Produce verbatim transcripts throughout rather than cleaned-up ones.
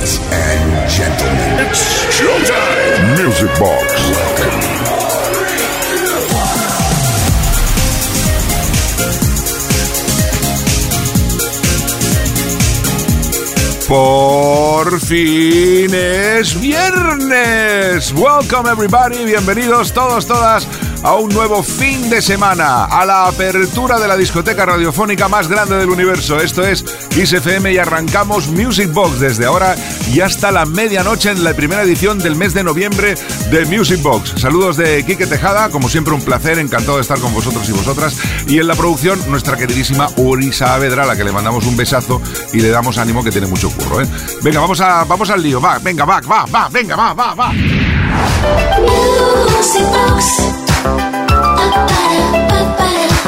Ladies and gentlemen, it's showtime. Music Box. Welcome. Por fin es viernes. Welcome everybody, bienvenidos todos, todas a un nuevo fin de semana, a la apertura de la discoteca radiofónica más grande del universo. Esto es KissFM y arrancamos Music Box desde ahora y hasta la medianoche en la primera edición del mes de noviembre de Music Box. Saludos de Quique Tejada, como siempre un placer, encantado de estar con vosotros y vosotras. Y en la producción nuestra queridísima Uri Saavedra, a la que le mandamos un besazo y le damos ánimo, que tiene mucho cuidado. ¿Eh? Venga, vamos a vamos al lío, va, venga, va, va, va, venga, va, va, va. Music Box, pa, para, pa, para.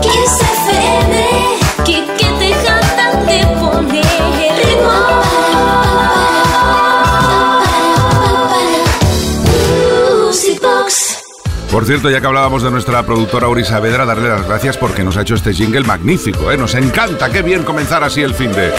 KissFM, Quique Tejada te pone el ritmo. Music Box. Por cierto, ya que hablábamos de nuestra productora Uri Saavedra, darle las gracias porque nos ha hecho este jingle magnífico, ¿eh? Nos encanta, qué bien comenzar así el fin de...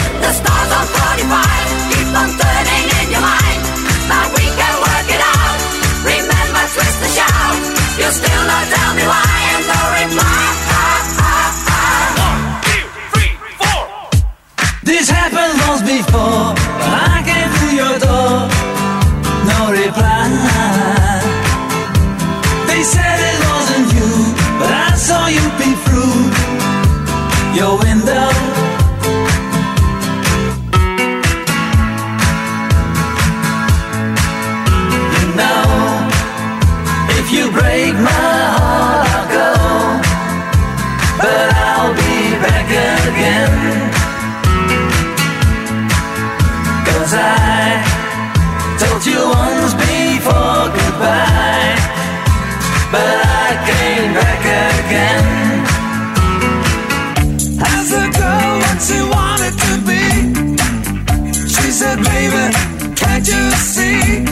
They said it wasn't you, but I saw you peep through your window. You know, if you break my heart, I'll go, but I'll be back again, 'cause I told you once before goodbye, but I came back again. As a girl, what she wanted to be, she said, baby, can't you see?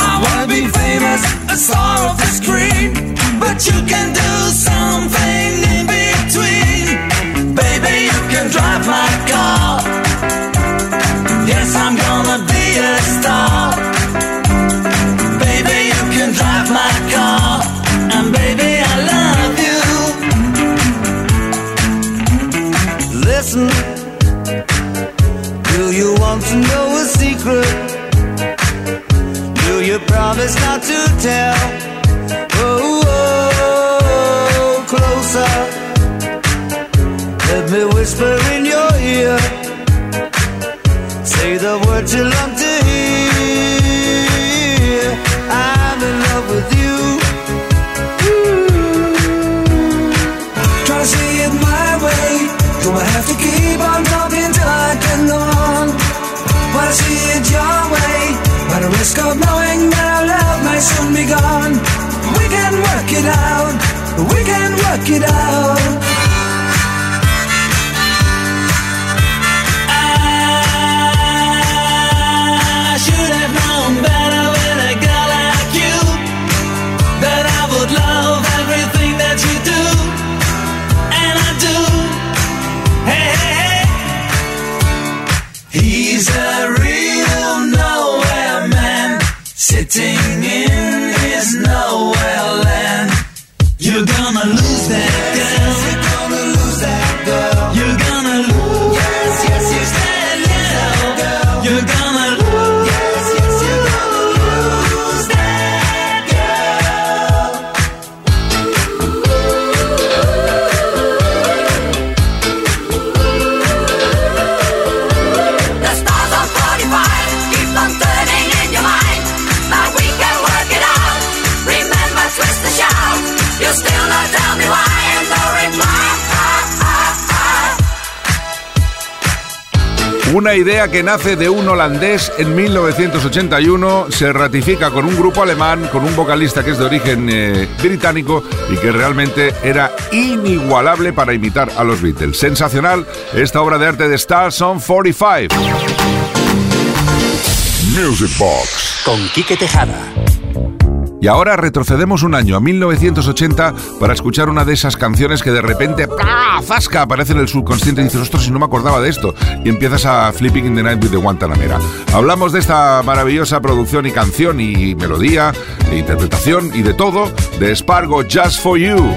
I wanna be famous, a star of the screen, but you can do something in between. Baby, you can drive my car. Yes, I'm gonna be a star. Baby, you can drive my car. And baby, I love you. Listen, do you want to know a secret? Do you promise not to tell? Oh, oh, closer. Let me whisper in your ear. Say the words you love to hear. I'm in love with you. See it my way, do I have to keep on talking till I can go on? Wanna see it your way, but the risk of knowing that our love might soon be gone. We can work it out, we can work it out. I should have known better with a girl like you, that I would love everything that you do. He's a real nowhere man, sitting in his nowhere land. You're gonna lose that girl. Yes, you're gonna lose that girl. You're gonna lose. Yes, yes, yes, that girl. You're gonna lose. Yes, yes, you're gonna lose that girl. The stars on forty-five keep on turning in your mind. Now we can work it out. Remember, twist and shout. You still not tell me why and no reply. Una idea que nace de un holandés en mil novecientos ochenta y uno, se ratifica con un grupo alemán, con un vocalista que es de origen eh, británico y que realmente era inigualable para imitar a los Beatles. Sensacional esta obra de arte de Stars on cuarenta y cinco. Music Box con Quique Tejada. Y ahora retrocedemos un año, a mil novecientos ochenta, para escuchar una de esas canciones que de repente ¡pah! ¡Zasca! Aparece en el subconsciente y dices, ostras, si no me acordaba de esto. Y empiezas a Flipping in the Night with the Guantanamera. Hablamos de esta maravillosa producción y canción y melodía, e interpretación y de todo, de Espargo, Just For You.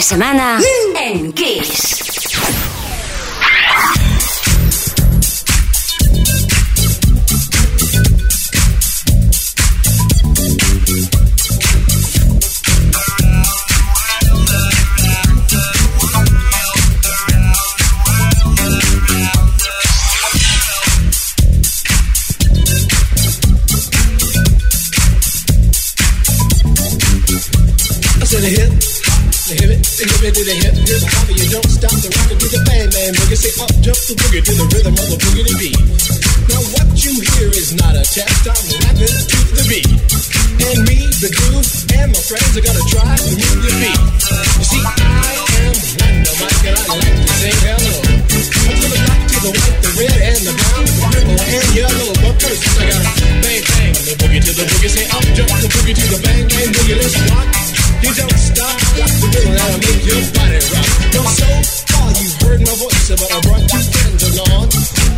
Semana en Kiss. To the hip, here's a hobby, you don't stop the rocket to the bang, man, boogie, say up, jump the boogie to the rhythm of the boogie to beat. Now what you hear is not a test, I'm rapping to the beat. And me, the groove, and my friends are gonna try to move your feet. You see, I am Wonder Mike, and I like to say hello. Up to the black, to the white, the red, and the brown, the purple, and yellow. But first, I got bang, bang, the boogie to the boogie, say up, jump the boogie to the bang, bang, boogie, let's rock. You don't stop, rock the rhythm, that'll make your body rock. No, so far you've heard my voice, but I brought two friends along.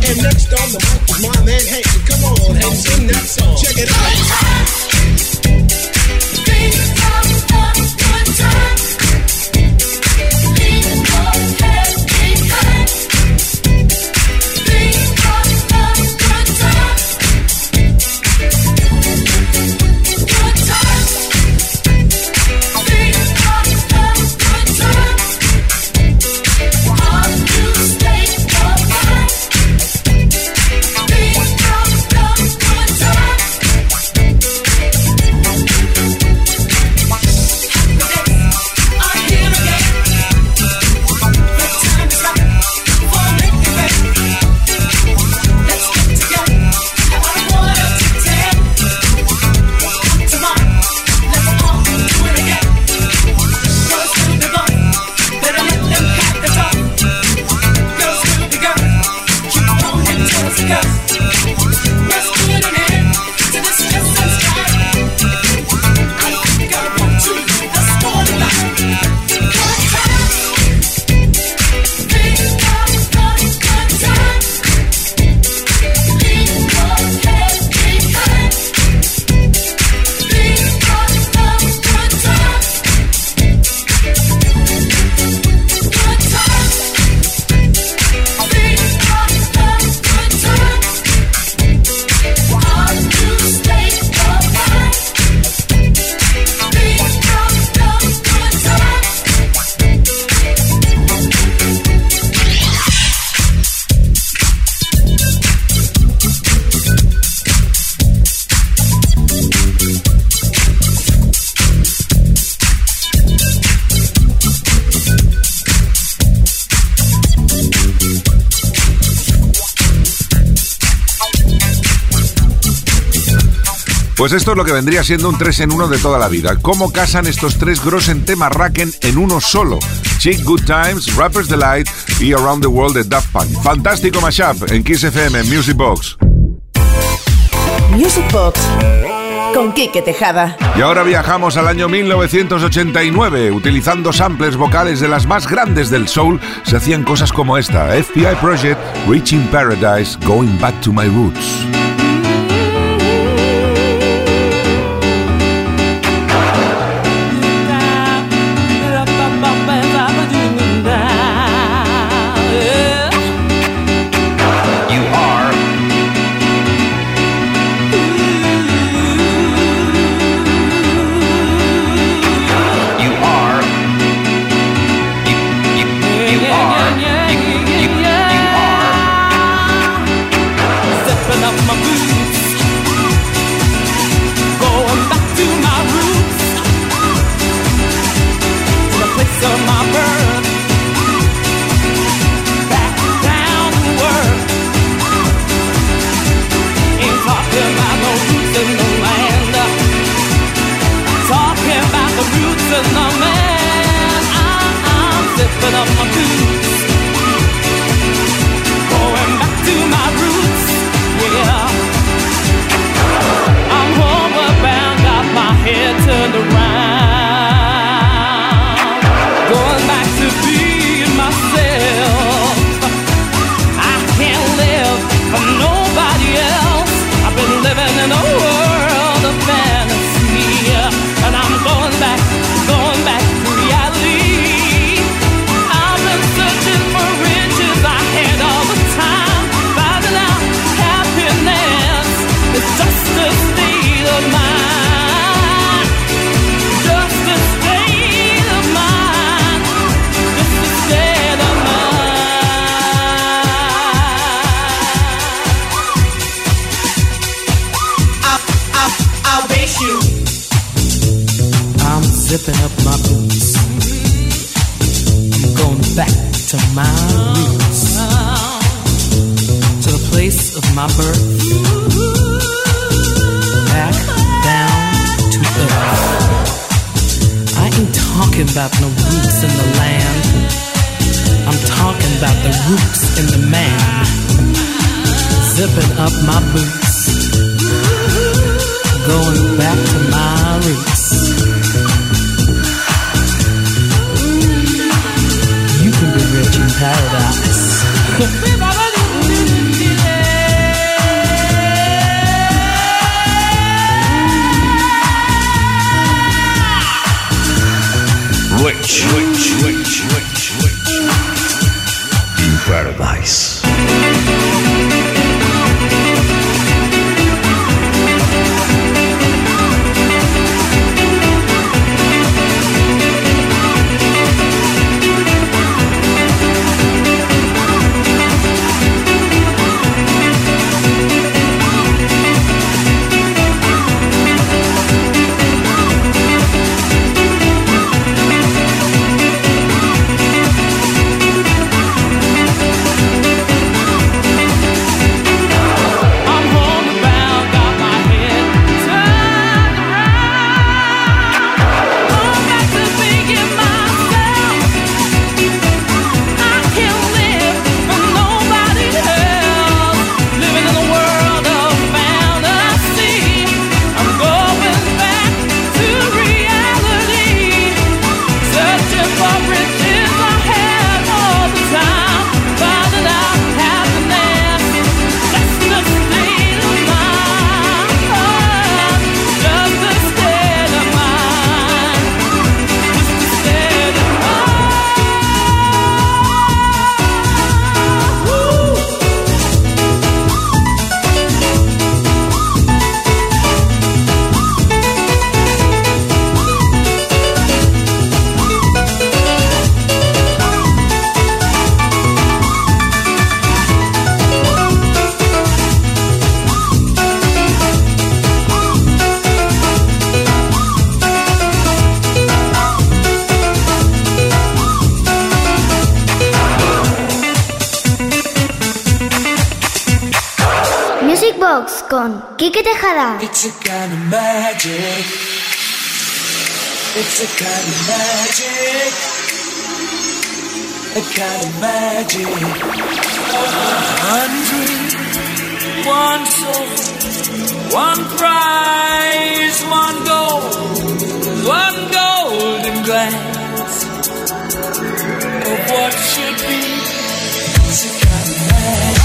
And next on the mic is my man Hank. Come on, Hank, sing that song. Check it out. Things up, up, one time. Things up, has been hurt. Things up, up, one time. One time. Things up, up, one time. Pues esto es lo que vendría siendo un tres en uno de toda la vida. ¿Cómo casan estos tres grosen temas raken en uno solo? Chic, Good Times, Rapper's Delight y Around the World de Daft Punk. Fantástico mashup en Kiss F M, en Music Box. Music Box con Quique Tejada. Y ahora viajamos al año mil novecientos ochenta y nueve. Utilizando samples vocales de las más grandes del soul, se hacían cosas como esta: F B I Project, Reaching Paradise, Going Back to My Roots. Zipping up my boots, I'm going back to my roots, to the place of my birth, back down to earth. I ain't talking about no roots in the land, I'm talking about the roots in the man. Zipping up my boots, going back to my roots. Be rich in paradise. Rich, rich, rich, rich, rich in paradise. Box con Quique Tejada. It's a kind of magic. It's a kind of magic. A kind of magic. One dream, one soul, one prize, one goal, one golden glance of what should be. It's a kind of magic.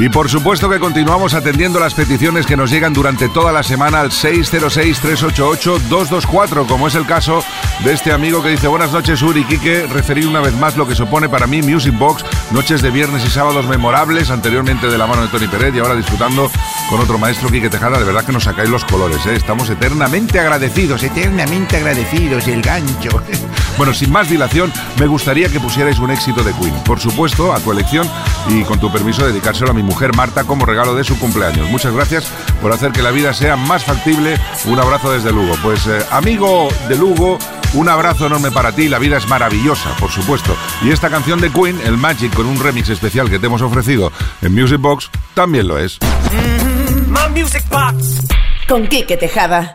Y por supuesto que continuamos atendiendo las peticiones que nos llegan durante toda la semana al seis cero seis, tres ocho ocho, dos dos cuatro, como es el caso de este amigo que dice: buenas noches Uri, Quique, referir una vez más lo que supone para mí Music Box, noches de viernes y sábados memorables, anteriormente de la mano de Tony Pérez y ahora disfrutando con otro maestro, Quique Tejada. De verdad que nos sacáis los colores, ¿eh? Estamos eternamente agradecidos, eternamente agradecidos, el gancho. Bueno, sin más dilación, me gustaría que pusierais un éxito de Queen, por supuesto, a tu elección, y con tu permiso dedicárselo a mi mujer Marta como regalo de su cumpleaños. Muchas gracias por hacer que la vida sea más factible. Un abrazo desde Lugo. Pues eh, amigo de Lugo, un abrazo enorme para ti. La vida es maravillosa, por supuesto. Y esta canción de Queen, el Magic, con un remix especial que te hemos ofrecido en Music Box, también lo es. Mm-hmm. My Music Box. Con Quique Tejada.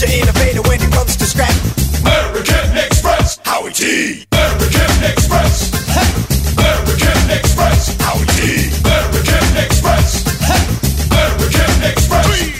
major innovator when it comes to scrap. American Express, Howie T. American Express. Hey. American Express, Howie T. American Express. Hey. American Express. Three, four.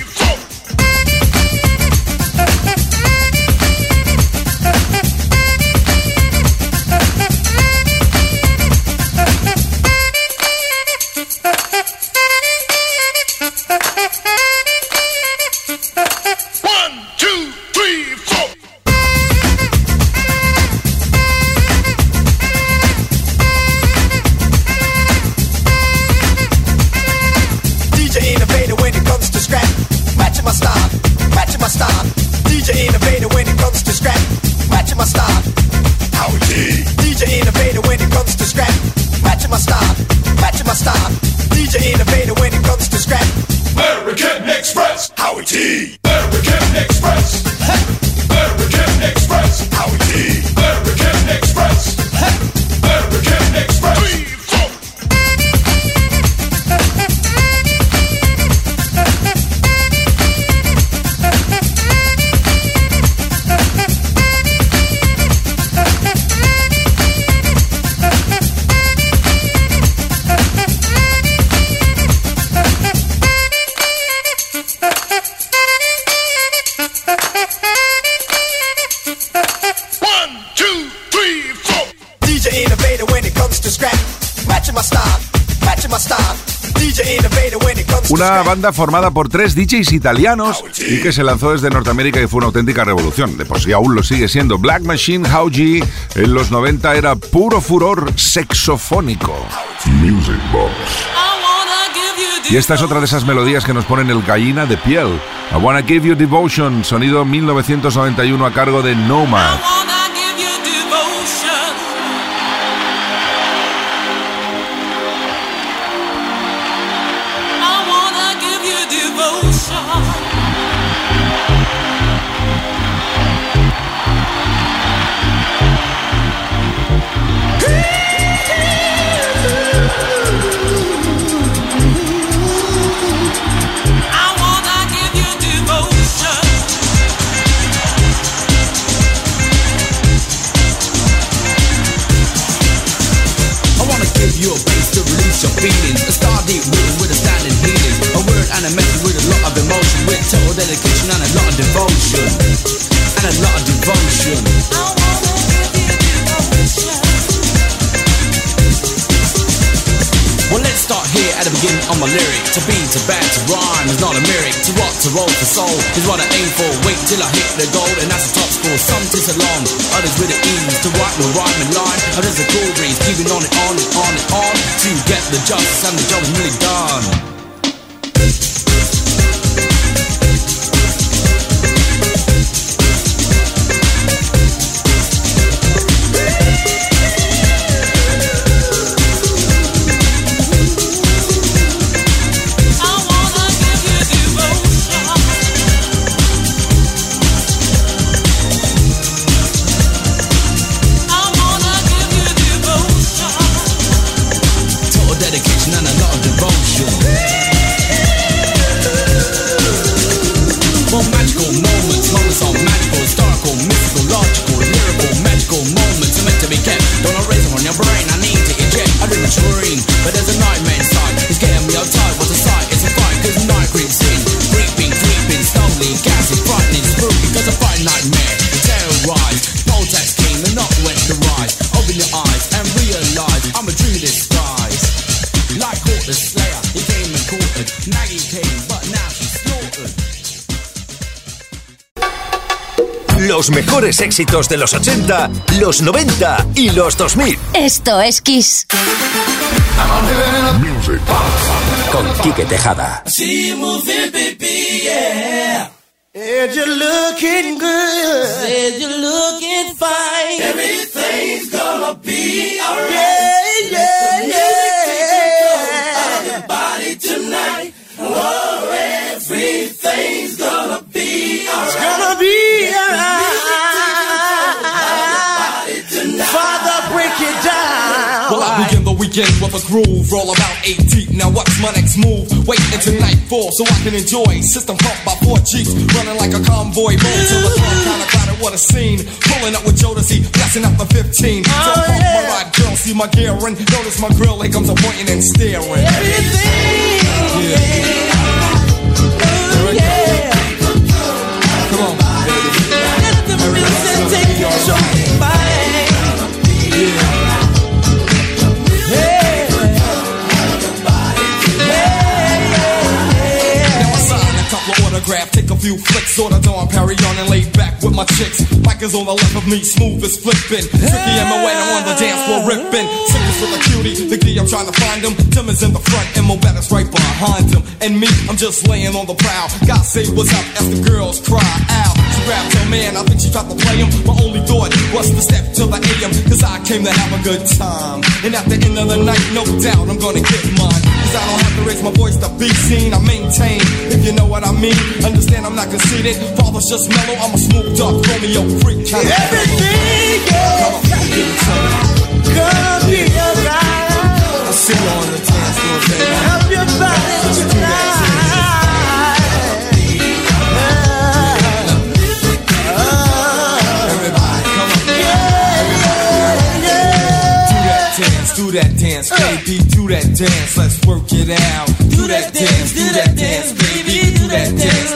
Una banda formada por tres D Js italianos y que se lanzó desde Norteamérica y fue una auténtica revolución. De por sí aún lo sigue siendo. Black Machine, Howgie, en los noventa era puro furor sexofónico. Music Box. Y esta es otra de esas melodías que nos ponen el gallina de piel. I Wanna Give You Devotion, sonido mil novecientos noventa y uno a cargo de Nomad. I'm a lyric, to be, to bad, to rhyme is not a lyric. To rock, to roll, to soul is what I aim for. Wait till I hit the goal and that's the top score. Some tis along, others with the ease. To write the rhyme and line, others a cool breeze. Keeping on and on and on and on to get the justice and the job is really done. Los mejores éxitos de los ochenta, los noventa y los dos mil. Esto es Kiss. Music Box. Con Quique Tejada. She moving, baby, yeah. And you're looking good. Said you're looking fine. Everything's gonna be alright. Yeah, yeah, yeah. So you take control of your body tonight. Oh, everything's gonna be alright. It's gonna be alright. begin with a groove, roll about eight deep. Now what's my next move? Wait until nightfall so I can enjoy. System pumped by four Jeeps, running like a convoy. Roll to the club, kind of crowded, what a scene. Pulling up with Jodeci, blasting out the fifteen. So oh, pump yeah. my ride, girl, see my gearing. Notice my grill, here comes a pointing and staring. Everything, oh yeah. Oh, yeah. yeah. Come on, baby. Everything gonna take be alright. Yeah. Take a few flicks on the dawn, parry on and lay back with my chicks. Bikers on the left of me, smooth as flipping. Tricky and Moana on the dance floor ripping. Singles with a cutie, the key I'm trying to find them. Tim is in the front and Mobad is right behind him. And me, I'm just laying on the prowl. God say what's up as the girls cry out. She grabbed her man, I think she tried to play him. My only thought was to step till the A M, cause I came to have a good time. And at the end of the night, no doubt I'm gonna get mine. Cause I don't have to raise my voice to be seen. I maintain, if you know what I mean. Understand I'm not conceited. Father's just mellow. I'm a smooth, dark, Romeo freak. Everything, yeah. Gonna be alright. I'll see you on the dance floor, baby. Help your body tonight. Everybody, come on. Yeah, yeah. Do that dance, do that dance, baby. Do that dance, let's work it out. Do that dance, do that dance, baby. Do that dance, do that dance.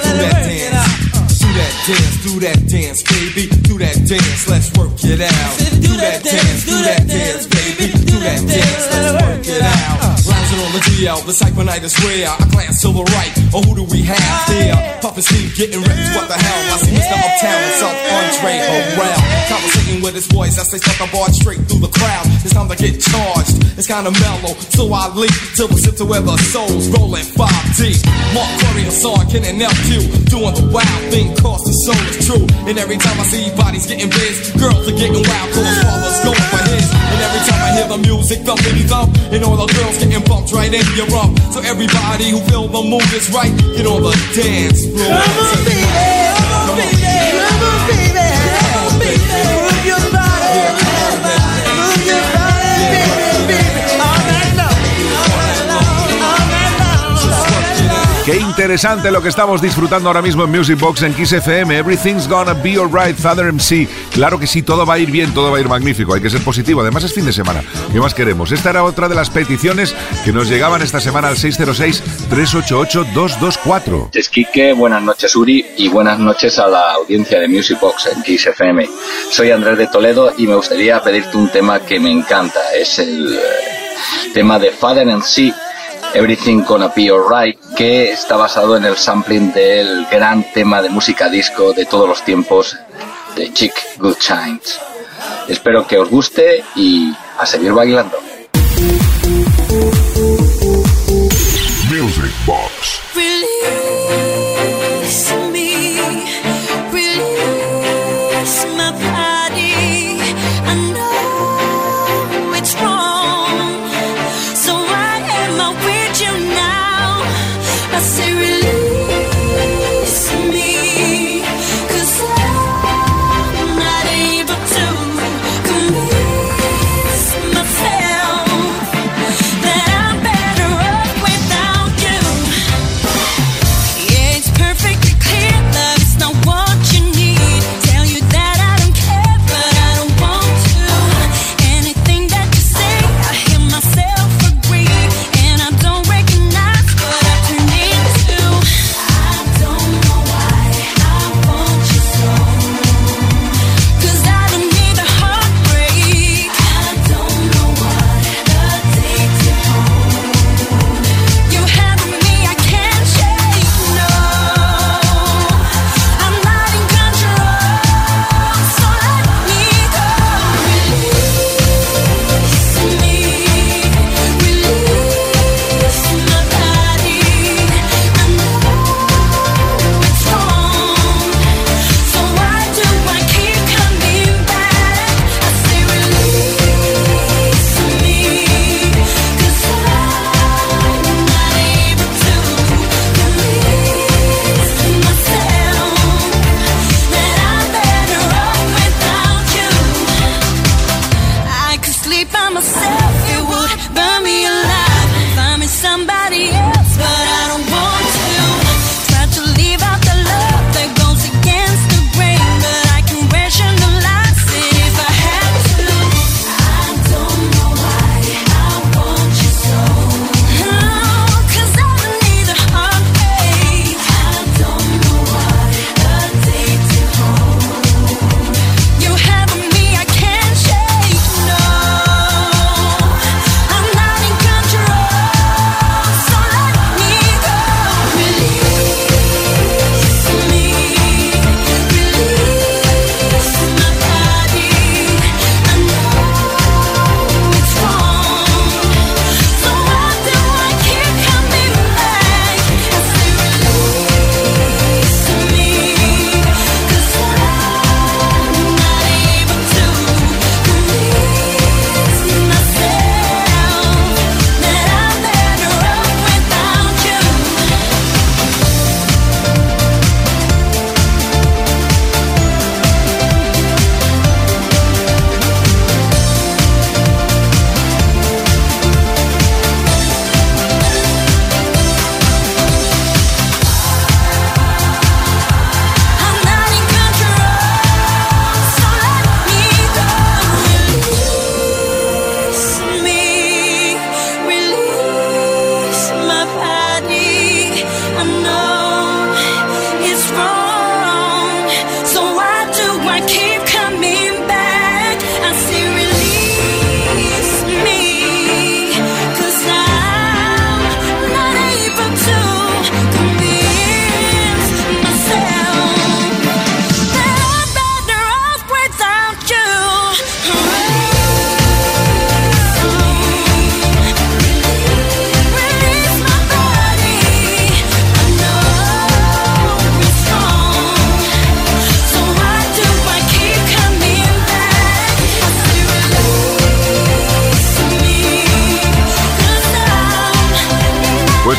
Do that dance, do that dance, baby. Do that dance, let's work it out. Do that dance, do that dance, baby. Do that dance, let's work it out. Rising on the D L, the cypher night is rare. I glance to the right, oh who do we have there? Puff and Steve getting ripped, what the hell? I see Mister Uptown and South Andre around. Conversating with his boys, I say stuck a bar straight through the crowd. It's time to get charged. It's kinda mellow, so I leap till we sit to where the soul's rolling five D. Mark Curry, Hassan, Ken, and L Q doing the wild thing, cause the soul is true. And every time I see bodies getting biz, girls are getting wild, cause father's going for his. And every time I hear the music, the bitty thump, and all the girls getting bumped right in your rump. So everybody who feel the move is right, get on the dance floor. Come on, baby, come on, baby, come on, baby, come on, baby, move your body, move your body, baby, baby. Qué interesante lo que estamos disfrutando ahora mismo en Music Box en KissFM. Everything's gonna be alright, Father M C. Claro que sí, todo va a ir bien, todo va a ir magnífico. Hay que ser positivo, además es fin de semana. ¿Qué más queremos? Esta era otra de las peticiones que nos llegaban esta semana al seis cero seis, tres ocho ocho, dos dos cuatro. Es Quique, buenas noches Uri y buenas noches a la audiencia de Music Box en KissFM. Soy Andrés de Toledo y me gustaría pedirte un tema que me encanta. Es el tema de Father M C, Everything Gonna Be Alright, que está basado en el sampling del gran tema de música disco de todos los tiempos de Chic, Good Times. Espero que os guste y a seguir bailando. Music Box. Release me, release my body. I know it's wrong, so why am I with you now? I say release me, 'cause I'm not able to convince myself.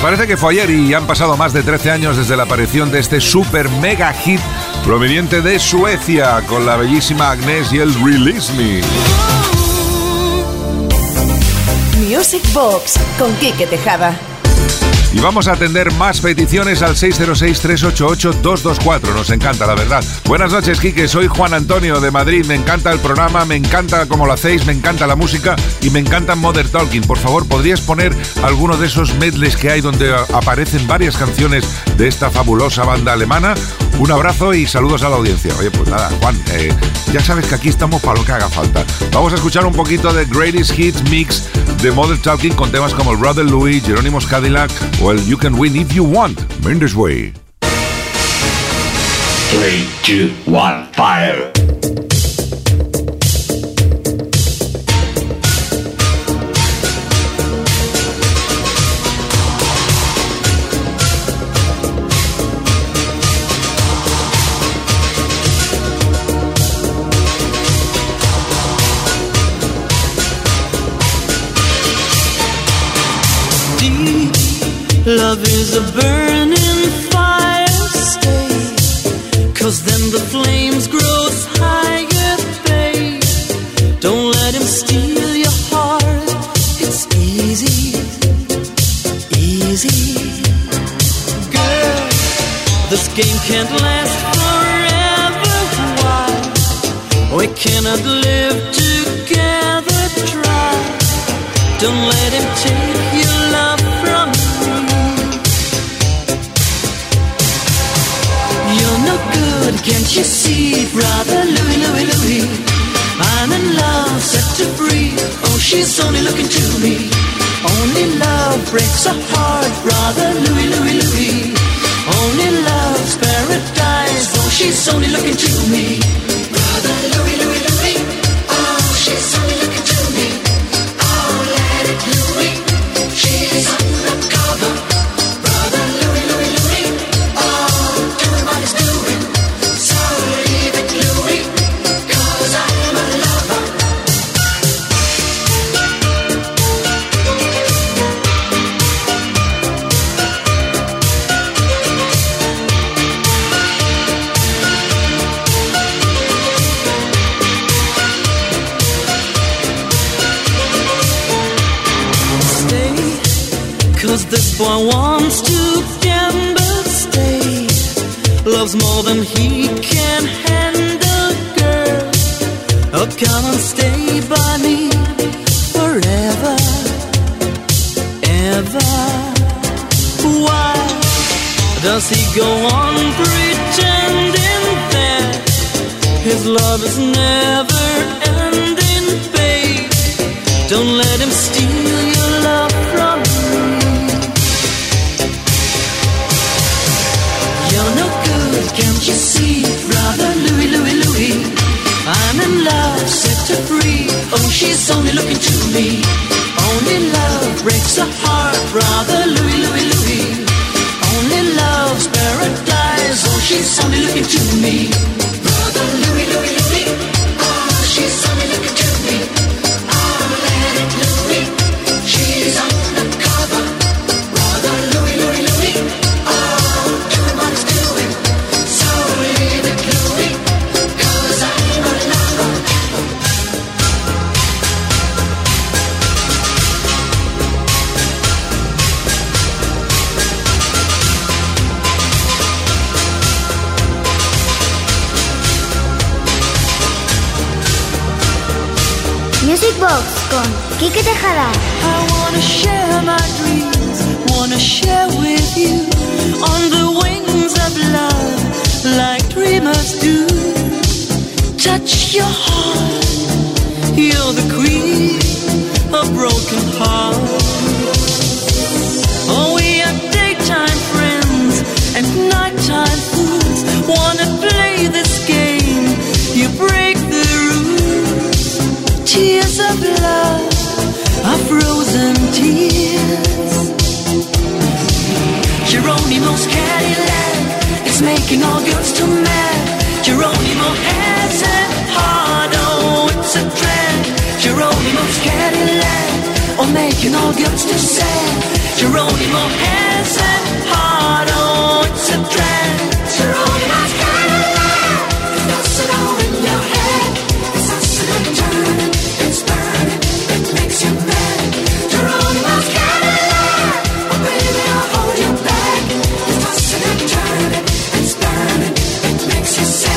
Parece que fue ayer y han pasado más de trece años desde la aparición de este super mega hit proveniente de Suecia con la bellísima Agnes y el Release Me. Music Box con Quique Tejada. Y vamos a atender más peticiones al seis cero seis, tres ocho ocho, dos dos cuatro. Nos encanta, la verdad. Buenas noches, Quique. Soy Juan Antonio de Madrid. Me encanta el programa, me encanta cómo lo hacéis, me encanta la música y me encanta Modern Talking. Por favor, ¿podrías poner alguno de esos medleys que hay donde aparecen varias canciones de esta fabulosa banda alemana? Un abrazo y saludos a la audiencia. Oye, pues nada, Juan, eh, ya sabes que aquí estamos para lo que haga falta. Vamos a escuchar un poquito de Greatest Hits Mix de Modern Talking con temas como Brother Louis, Jerónimo's Cadillac o el You Can Win If You Want, Burn This Way. three, two, one, fire. Love is a burning fire, stay, 'cause then the flames grows higher, babe. Don't let him steal your heart, it's easy, easy. Girl, this game can't last forever, why? We cannot live together, try. Don't let him take your love from you. You're no good, can't you see, brother Louis, Louis, Louis? I'm in love, set to free. Oh, she's only looking to me. Only love breaks a heart, brother Louis, Louis, Louis. Only love's paradise. Oh, she's only looking to me, brother Louis, Louis, Louis. Oh, she's only looking to me. Oh, let it Louis, she's undercover. This boy wants to gamble, stay. Loves more than he can handle, girl. Oh, come and stay by me forever, ever. Why does he go on pretending that his love is never ending, babe? Don't let him steal your love from me. You're no good, can't you see, brother Louis, Louis, Louis? I'm in love, set her free. Oh, she's only looking to me. Only love breaks a heart, brother Louis, Louis, Louis. Only love's paradise. Oh, she's only looking to me, brother Louis, Louis, Louis. Oh, she's only looking to me. Oh, let it Louis, she's undercover. Music Box con Quique Tejada. I wanna share my dreams, wanna share with you, on the wings of love, like dreamers do. Touch your heart, you're the queen of broken hearts. Oh, we are daytime friends and nighttime fools. Wanna play this game, you break the rules. Tears of love are frozen tears. Jerónimo's Cadillac is making all girls too mad. Jerónimo has a heart, oh, it's a trend. Jerónimo's Cadillac, oh, making all guts to say Jerónimo has a heart, oh, it's a dread. Jerónimo's Cadillac, it's dancing all in your head. It's dancing and turning, it's burning, it makes you mad. Jerónimo's Cadillac, oh baby, I'll hold you back. It's dancing and turning, it's burning, it makes you sad.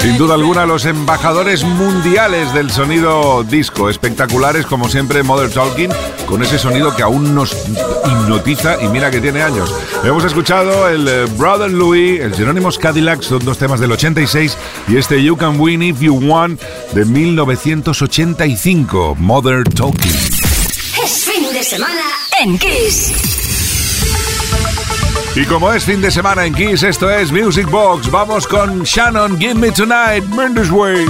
Sin duda alguna, los embajadores mundiales del sonido disco. Espectaculares, como siempre, Modern Talking, con ese sonido que aún nos hipnotiza, y mira que tiene años. Hemos escuchado el Brother Louis, el Jerónimo's Cadillac, son dos temas del ochenta y seis, y este You Can Win If You Want de mil novecientos ochenta y cinco, Modern Talking. Es fin de semana en Kiss. Y como es fin de semana en Kiss, esto es Music Box. Vamos con Shannon, Give Me Tonight, Mendes Way.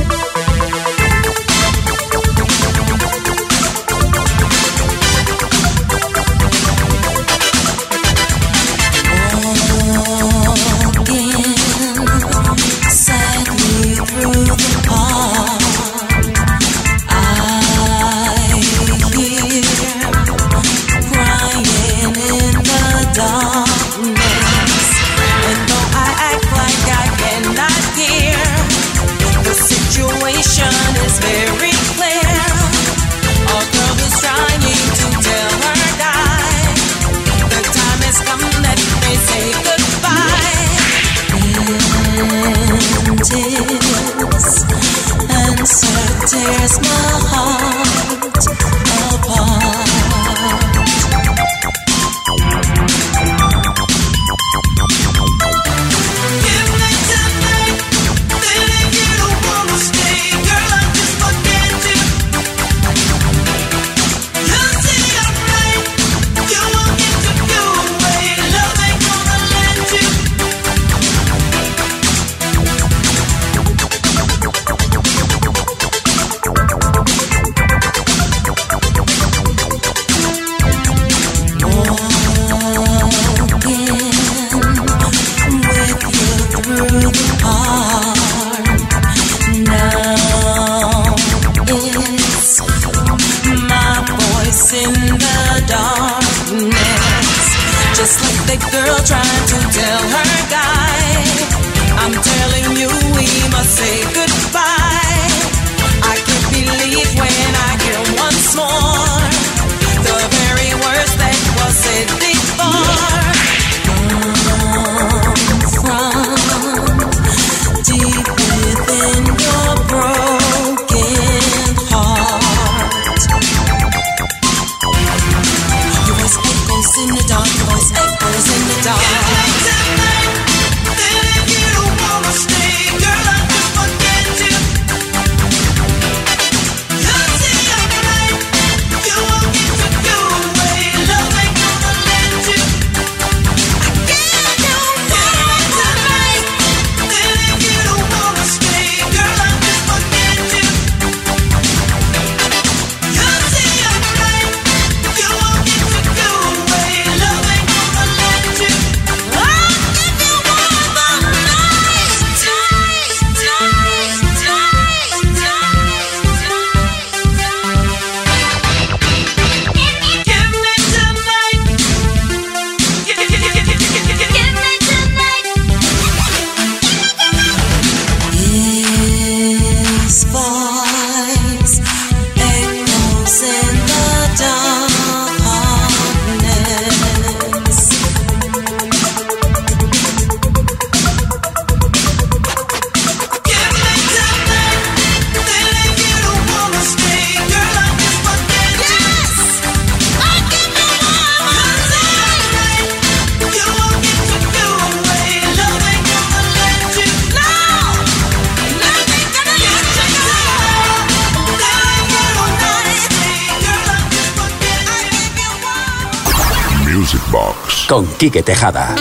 Con Quique Tejada.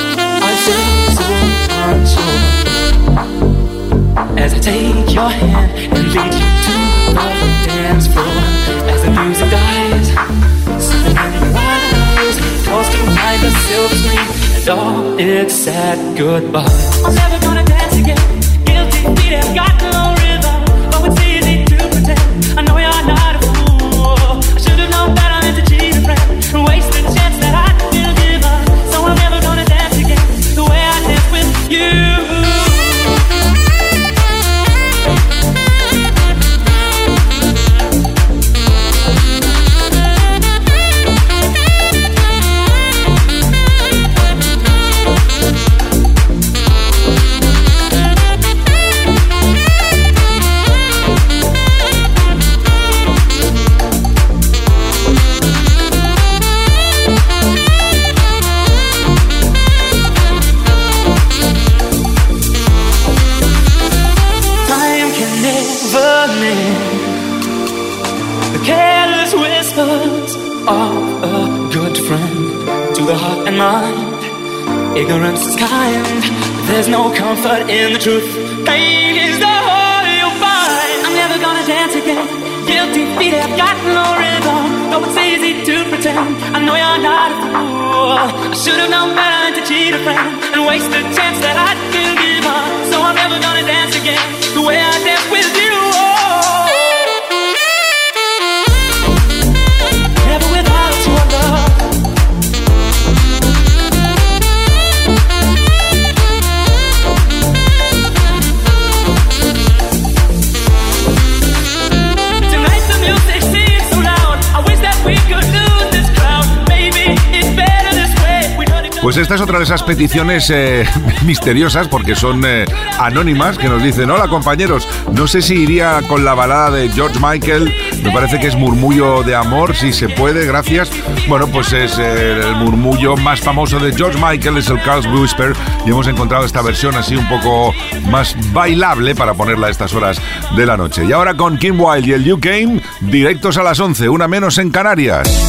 are a good friend to the heart and mind. Ignorance is kind. There's no comfort in the truth. Pain is the whole you'll find. I'm never gonna dance again. Guilty feet have got no rhythm. No, it's easy to pretend. I know you're not a fool. I should've known better to cheat a friend and waste the chance that I can give up. So I'm never gonna dance again the way I danced with you. Pues esta es otra de esas peticiones eh, misteriosas, porque son eh, anónimas, que nos dicen: hola compañeros, no sé si iría con la balada de George Michael, me parece que es Murmullo de Amor, si se puede, gracias. Bueno, pues es eh, el murmullo más famoso de George Michael, es el Carl's Whisper, y hemos encontrado esta versión así un poco más bailable para ponerla a estas horas de la noche. Y ahora con Kim Wilde y el You Came, directos a las once, una menos en Canarias.